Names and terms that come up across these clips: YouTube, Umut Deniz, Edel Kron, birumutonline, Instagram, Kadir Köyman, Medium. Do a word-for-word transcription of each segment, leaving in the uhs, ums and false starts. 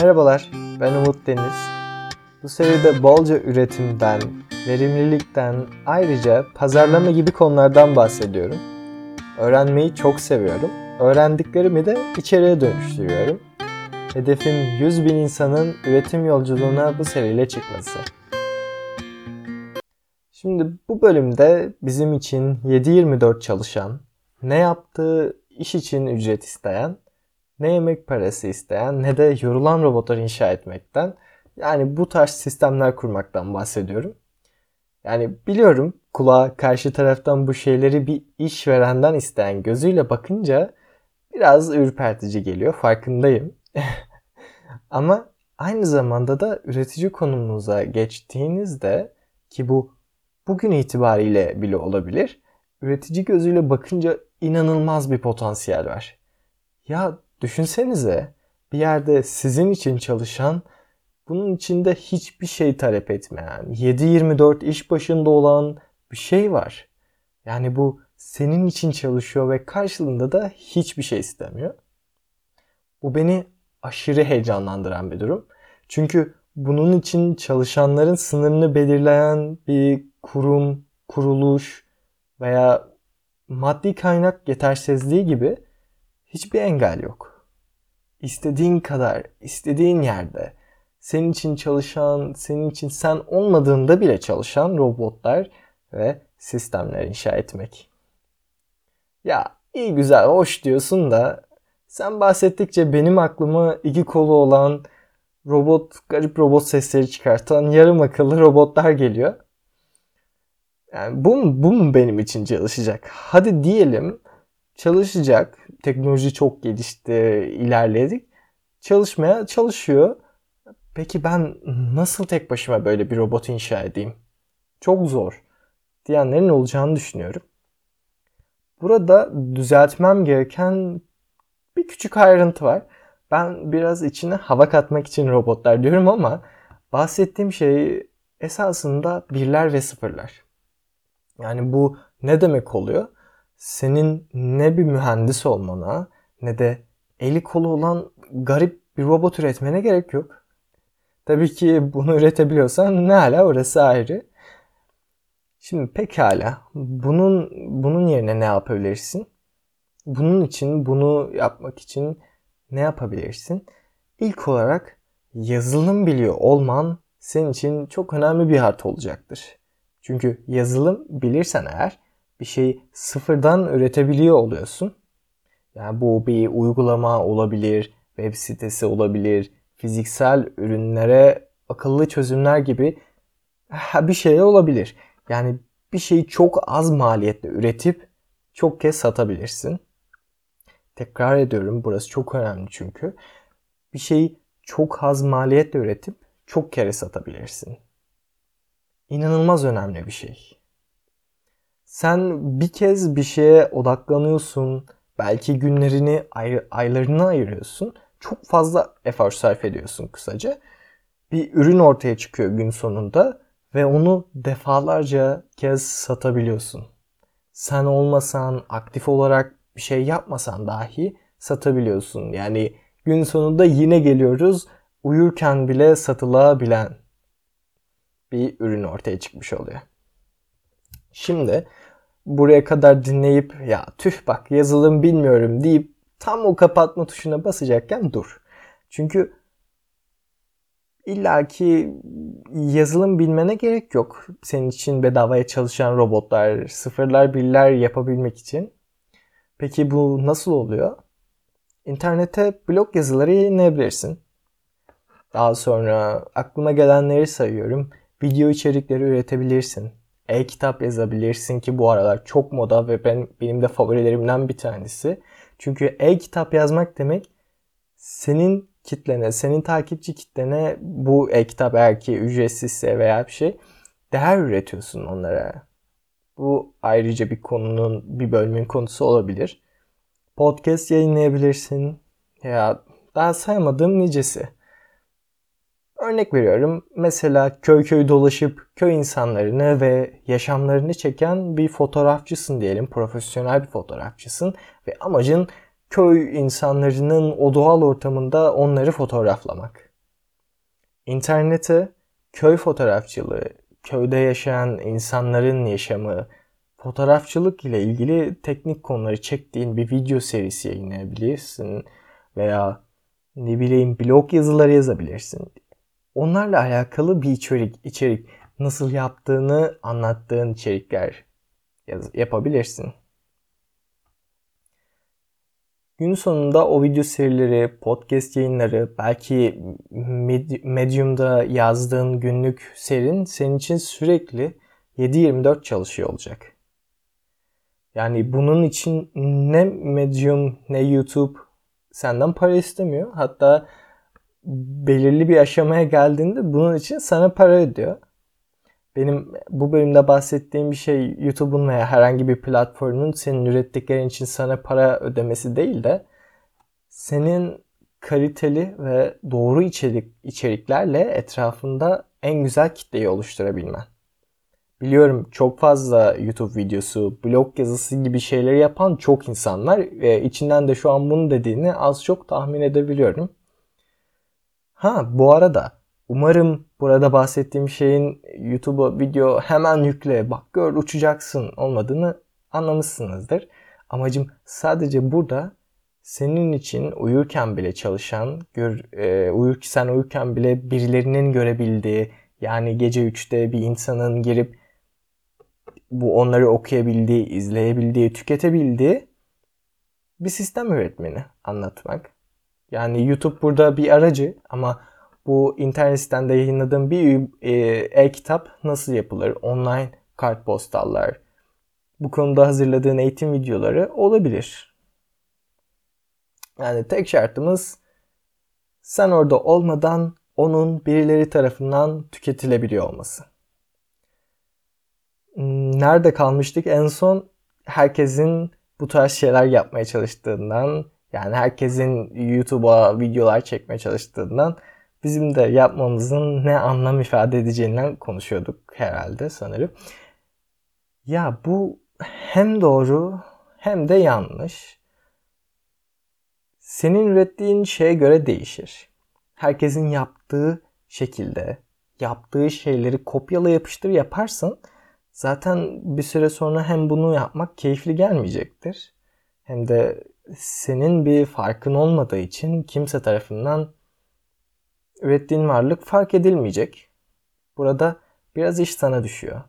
Merhabalar, ben Umut Deniz. Bu seride bolca üretimden, verimlilikten, ayrıca pazarlama gibi konulardan bahsediyorum. Öğrenmeyi çok seviyorum. Öğrendiklerimi de içeriye dönüştürüyorum. Hedefim yüz bin insanın üretim yolculuğuna bu seriyle çıkması. Şimdi bu bölümde bizim için yedi yirmi dört çalışan, ne yaptığı iş için ücret isteyen, ne yemek parası isteyen ne de yorulan robotlar inşa etmekten, yani bu tarz sistemler kurmaktan bahsediyorum. Yani biliyorum, kulağa karşı taraftan bu şeyleri bir işverenden isteyen gözüyle bakınca biraz ürpertici geliyor, farkındayım. Ama aynı zamanda da üretici konumunuza geçtiğinizde, ki bu bugün itibariyle bile olabilir, üretici gözüyle bakınca inanılmaz bir potansiyel var. Ya düşünsenize, bir yerde sizin için çalışan, bunun içinde hiçbir şey talep etmeyen, yedi yirmi dört iş başında olan bir şey var. Yani bu senin için çalışıyor ve karşılığında da hiçbir şey istemiyor. Bu beni aşırı heyecanlandıran bir durum. Çünkü bunun için çalışanların sınırını belirleyen bir kurum, kuruluş veya maddi kaynak yetersizliği gibi hiçbir engel yok. İstediğin kadar, istediğin yerde, senin için çalışan, senin için sen olmadığında bile çalışan robotlar ve sistemler inşa etmek. Ya iyi güzel, hoş diyorsun da sen bahsettikçe benim aklıma iki kolu olan robot, garip robot sesleri çıkartan yarım akıllı robotlar geliyor. Yani bu mu, bu mu benim için çalışacak? Hadi diyelim çalışacak. Teknoloji çok gelişti, ilerledik. Çalışmaya çalışıyor. Peki ben nasıl tek başıma böyle bir robot inşa edeyim? Çok zor diyenlerin olacağını düşünüyorum. Burada düzeltmem gereken bir küçük ayrıntı var. Ben biraz içine hava katmak için robotlar diyorum ama bahsettiğim şey esasında birler ve sıfırlar. Yani bu ne demek oluyor? Senin ne bir mühendis olmana ne de eli kolu olan garip bir robot üretmene gerek yok. Tabii ki bunu üretebiliyorsan ne hala, orası ayrı. Şimdi pekala, bunun bunun yerine ne yapabilirsin? Bunun için, bunu yapmak için ne yapabilirsin? İlk olarak yazılım biliyor olman senin için çok önemli bir artı olacaktır. Çünkü yazılım bilirsen eğer bir şeyi sıfırdan üretebiliyor oluyorsun. Yani bu bir uygulama olabilir, web sitesi olabilir, fiziksel ürünlere, akıllı çözümler gibi bir şey olabilir. Yani bir şeyi çok az maliyetle üretip çok kez satabilirsin. Tekrar ediyorum, burası çok önemli çünkü. Bir şeyi çok az maliyetle üretip çok kere satabilirsin. İnanılmaz önemli bir şey. Sen bir kez bir şeye odaklanıyorsun, belki günlerini, ay- aylarını ayırıyorsun. Çok fazla efor sarf ediyorsun kısaca. Bir ürün ortaya çıkıyor gün sonunda ve onu defalarca kez satabiliyorsun. Sen olmasan, aktif olarak bir şey yapmasan dahi satabiliyorsun. Yani gün sonunda yine geliyoruz, uyurken bile satılabilen bir ürün ortaya çıkmış oluyor. Şimdi buraya kadar dinleyip ya tüh bak yazılım bilmiyorum deyip tam o kapatma tuşuna basacakken dur. Çünkü illaki yazılım bilmene gerek yok. Senin için bedavaya çalışan robotlar, sıfırlar, birler yapabilmek için. Peki bu nasıl oluyor? İnternete blog yazıları yayınlayabilirsin. Daha sonra aklıma gelenleri sayıyorum. Video içerikleri üretebilirsin. E-kitap yazabilirsin ki bu aralar çok moda ve ben, benim de favorilerimden bir tanesi. Çünkü e-kitap yazmak demek senin kitlene, senin takipçi kitlene, bu e-kitap eğer ki ücretsizse veya bir şey, değer üretiyorsun onlara. Bu ayrıca bir konunun, bir bölümün konusu olabilir. Podcast yayınlayabilirsin. Ya daha saymadığım nicesi. Örnek veriyorum. Mesela köy köy dolaşıp köy insanlarını ve yaşamlarını çeken bir fotoğrafçısın diyelim. Profesyonel bir fotoğrafçısın ve amacın köy insanlarının o doğal ortamında onları fotoğraflamak. İnternete köy fotoğrafçılığı, köyde yaşayan insanların yaşamı, fotoğrafçılık ile ilgili teknik konuları çektiğin bir video serisi yayınlayabilirsin veya ne bileyim blog yazıları yazabilirsin. Onlarla alakalı bir içerik, içerik nasıl yaptığını anlattığın içerikler yaz- yapabilirsin. Gün sonunda o video serileri, podcast yayınları, belki Medium'da yazdığın günlük serin senin için sürekli yedi yirmi dört çalışıyor olacak. Yani bunun için ne Medium ne YouTube senden para istemiyor. Hatta belirli bir aşamaya geldiğinde bunun için sana para ödüyor. Benim bu bölümde bahsettiğim bir şey YouTube'un veya herhangi bir platformun senin ürettiklerin için sana para ödemesi değil de senin kaliteli ve doğru içerik, içeriklerle etrafında en güzel kitleyi oluşturabilmen. Biliyorum çok fazla YouTube videosu, blog yazısı gibi şeyleri yapan çok insan var ve içinden de şu an bunu dediğini az çok tahmin edebiliyorum. Ha bu arada umarım burada bahsettiğim şeyin YouTube'a video hemen yükle, bak gör uçacaksın olmadığını anlamışsınızdır. Amacım sadece burada senin için uyurken bile çalışan, gör, e, uyur, sen uyurken bile birilerinin görebildiği, yani gece üçte bir insanın girip bu onları okuyabildiği, izleyebildiği, tüketebildiği bir sistem üretmeni anlatmak. Yani YouTube burada bir aracı ama bu internet sitende yayınladığım bir e-kitap nasıl yapılır? Online kartpostallar, bu konuda hazırladığın eğitim videoları olabilir. Yani tek şartımız sen orada olmadan onun birileri tarafından tüketilebiliyor olması. Nerede kalmıştık? En son herkesin bu tarz şeyler yapmaya çalıştığından, yani herkesin YouTube'a videolar çekmeye çalıştığından, bizim de yapmamızın ne anlam ifade edeceğinden konuşuyorduk herhalde sanırım. Ya bu hem doğru hem de yanlış. Senin ürettiğin şeye göre değişir. Herkesin yaptığı şekilde, yaptığı şeyleri kopyala yapıştır yaparsan zaten bir süre sonra hem bunu yapmak keyifli gelmeyecektir. Hem de senin bir farkın olmadığı için kimse tarafından ürettiğin varlık fark edilmeyecek. Burada biraz iş sana düşüyor.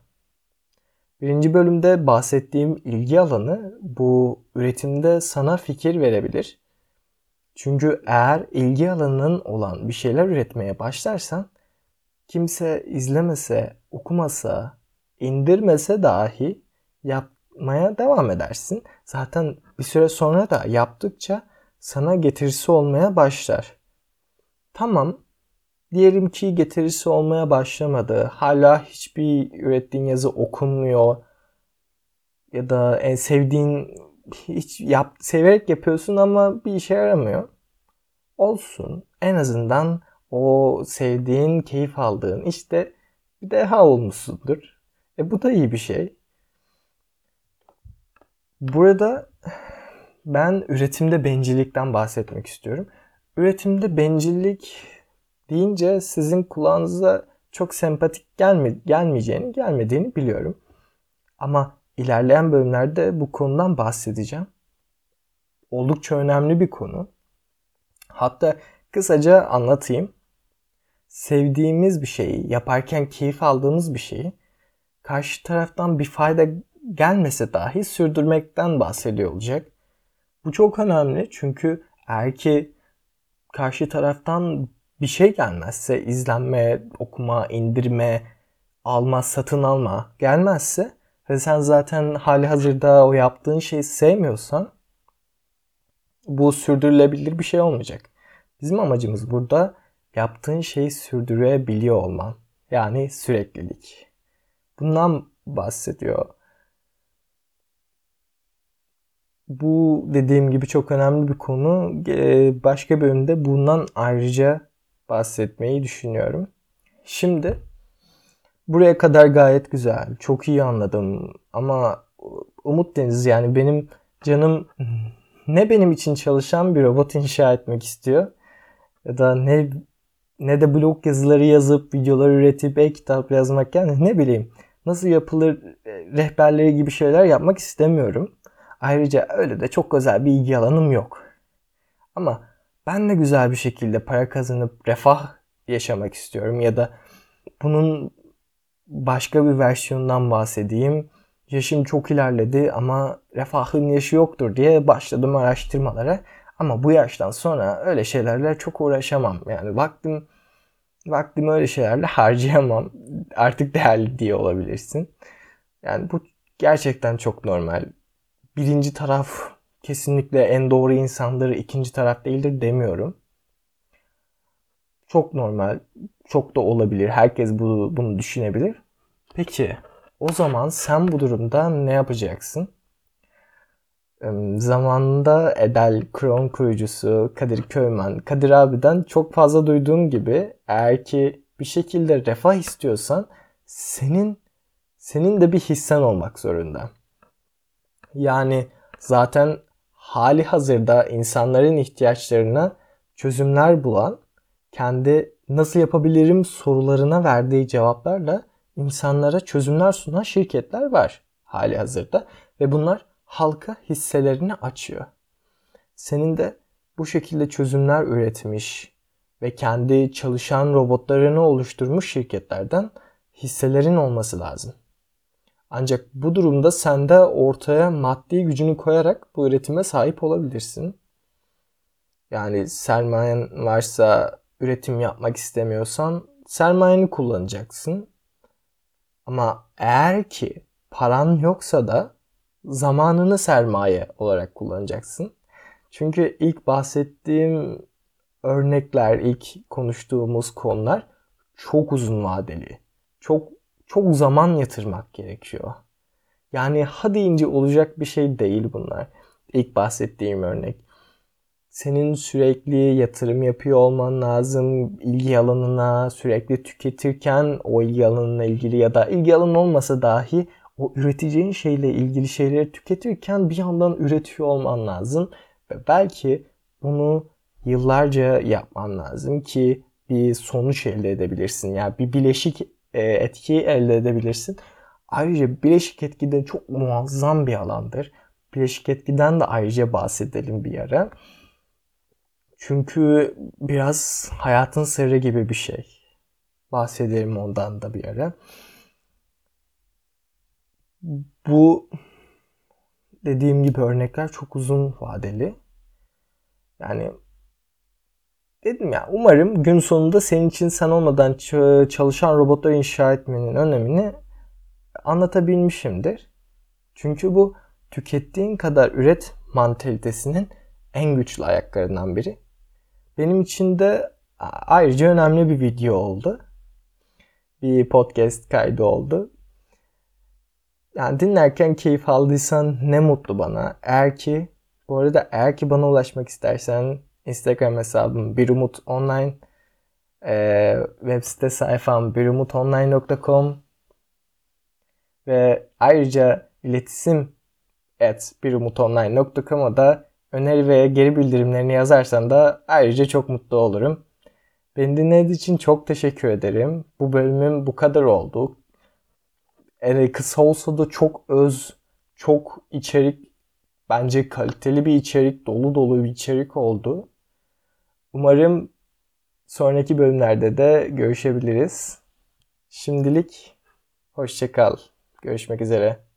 Birinci bölümde bahsettiğim ilgi alanı bu üretimde sana fikir verebilir. Çünkü eğer ilgi alanının olan bir şeyler üretmeye başlarsan kimse izlemese, okumasa, indirmese dahi yapmaya devam edersin. Zaten bir süre sonra da yaptıkça sana getirisi olmaya başlar. Tamam, diyelim ki getirisi olmaya başlamadı. Hala hiçbir ürettiğin yazı okunmuyor. Ya da en sevdiğin, hiç yap, severek yapıyorsun ama bir işe yaramıyor. Olsun. En azından o sevdiğin, keyif aldığın işte bir deha olmuşsundur. E bu da iyi bir şey. Burada ben üretimde bencillikten bahsetmek istiyorum. Üretimde bencillik deyince sizin kulağınıza çok sempatik gelme, gelmeyeceğini, gelmediğini biliyorum. Ama ilerleyen bölümlerde bu konudan bahsedeceğim. Oldukça önemli bir konu. Hatta kısaca anlatayım. Sevdiğimiz bir şeyi, yaparken keyif aldığımız bir şeyi karşı taraftan bir fayda gelmese dahi sürdürmekten bahsediyor olacak. Bu çok önemli çünkü eğer ki karşı taraftan bir şey gelmezse, izlenme, okuma, indirme, alma, satın alma gelmezse ve sen zaten hali hazırda o yaptığın şeyi sevmiyorsan bu sürdürülebilir bir şey olmayacak. Bizim amacımız burada yaptığın şeyi sürdürebiliyor olman. Yani süreklilik. Bundan bahsediyor. Bu dediğim gibi çok önemli bir konu. Başka bir bölümde bundan ayrıca bahsetmeyi düşünüyorum. Şimdi buraya kadar gayet güzel. Çok iyi anladım. Ama Umut Deniz yani benim canım ne benim için çalışan bir robot inşa etmek istiyor ya da ne ne de blog yazıları yazıp, videolar üretip, e-kitap yazmak, yani ne bileyim nasıl yapılır rehberleri gibi şeyler yapmak istemiyorum. Ayrıca öyle de çok özel bir ilgi alanım yok. Ama ben de güzel bir şekilde para kazanıp refah yaşamak istiyorum ya da bunun başka bir versiyonundan bahsedeyim. Yaşım çok ilerledi ama refahın yaşı yoktur diye başladım araştırmalara. Ama bu yaştan sonra öyle şeylerle çok uğraşamam. Yani vaktim, vaktim öyle şeylerle harcayamam. Artık değerli diye olabilirsin. Yani bu gerçekten çok normal. Birinci taraf kesinlikle en doğru insanları, ikinci taraf değildir demiyorum. Çok normal, çok da olabilir. Herkes bunu, bunu düşünebilir. Peki, o zaman sen bu durumda ne yapacaksın? Zamanında Edel Kron kurucusu Kadir Köyman, Kadir abi'den çok fazla duyduğum gibi eğer ki bir şekilde refah istiyorsan senin senin de bir hissen olmak zorunda. Yani zaten hali hazırda insanların ihtiyaçlarına çözümler bulan, kendi nasıl yapabilirim sorularına verdiği cevaplarla insanlara çözümler sunan şirketler var hali hazırda ve bunlar halka hisselerini açıyor. Senin de bu şekilde çözümler üretmiş ve kendi çalışan robotlarını oluşturmuş şirketlerden hisselerin olması lazım. Ancak bu durumda sen de ortaya maddi gücünü koyarak bu üretime sahip olabilirsin. Yani sermayen varsa, üretim yapmak istemiyorsan sermayeni kullanacaksın. Ama eğer ki paran yoksa da zamanını sermaye olarak kullanacaksın. Çünkü ilk bahsettiğim örnekler, ilk konuştuğumuz konular çok uzun vadeli. Çok çok zaman yatırmak gerekiyor. Yani ha deyince olacak bir şey değil bunlar. İlk bahsettiğim örnek. Senin sürekli yatırım yapıyor olman lazım. İlgi alanına sürekli tüketirken o ilgi alanına ilgili ya da ilgi alanı olmasa dahi o üreteceğin şeyle ilgili şeyleri tüketirken bir yandan üretiyor olman lazım. Ve belki bunu yıllarca yapman lazım ki bir sonuç elde edebilirsin. Yani bir bileşik etki elde edebilirsin. Ayrıca bileşik etki de çok muazzam bir alandır. Bileşik etkiden de ayrıca bahsedelim bir ara. Çünkü biraz hayatın sırrı gibi bir şey. Bahsedelim ondan da bir ara. Bu dediğim gibi örnekler çok uzun vadeli. Yani dedim ya, umarım gün sonunda senin için sen olmadan çalışan robotları inşa etmenin önemini anlatabilmişimdir. Çünkü bu tükettiğin kadar üret mantalitesinin en güçlü ayaklarından biri. Benim için de ayrıca önemli bir video oldu. Bir podcast kaydı oldu. Yani dinlerken keyif aldıysan ne mutlu bana. Eğer ki, bu arada eğer ki bana ulaşmak istersen Instagram hesabım birumutonline, e, web site sayfam birumutonline nokta com ve ayrıca iletişim at birumutonline nokta com'a da öneri ve geri bildirimlerini yazarsan da ayrıca çok mutlu olurum. Beni dinlediğiniz için çok teşekkür ederim. Bu bölümüm bu kadar oldu. Yani kısa olsa da çok öz, çok içerik, bence kaliteli bir içerik, dolu dolu bir içerik oldu. Umarım sonraki bölümlerde de görüşebiliriz. Şimdilik hoşça kal. Görüşmek üzere.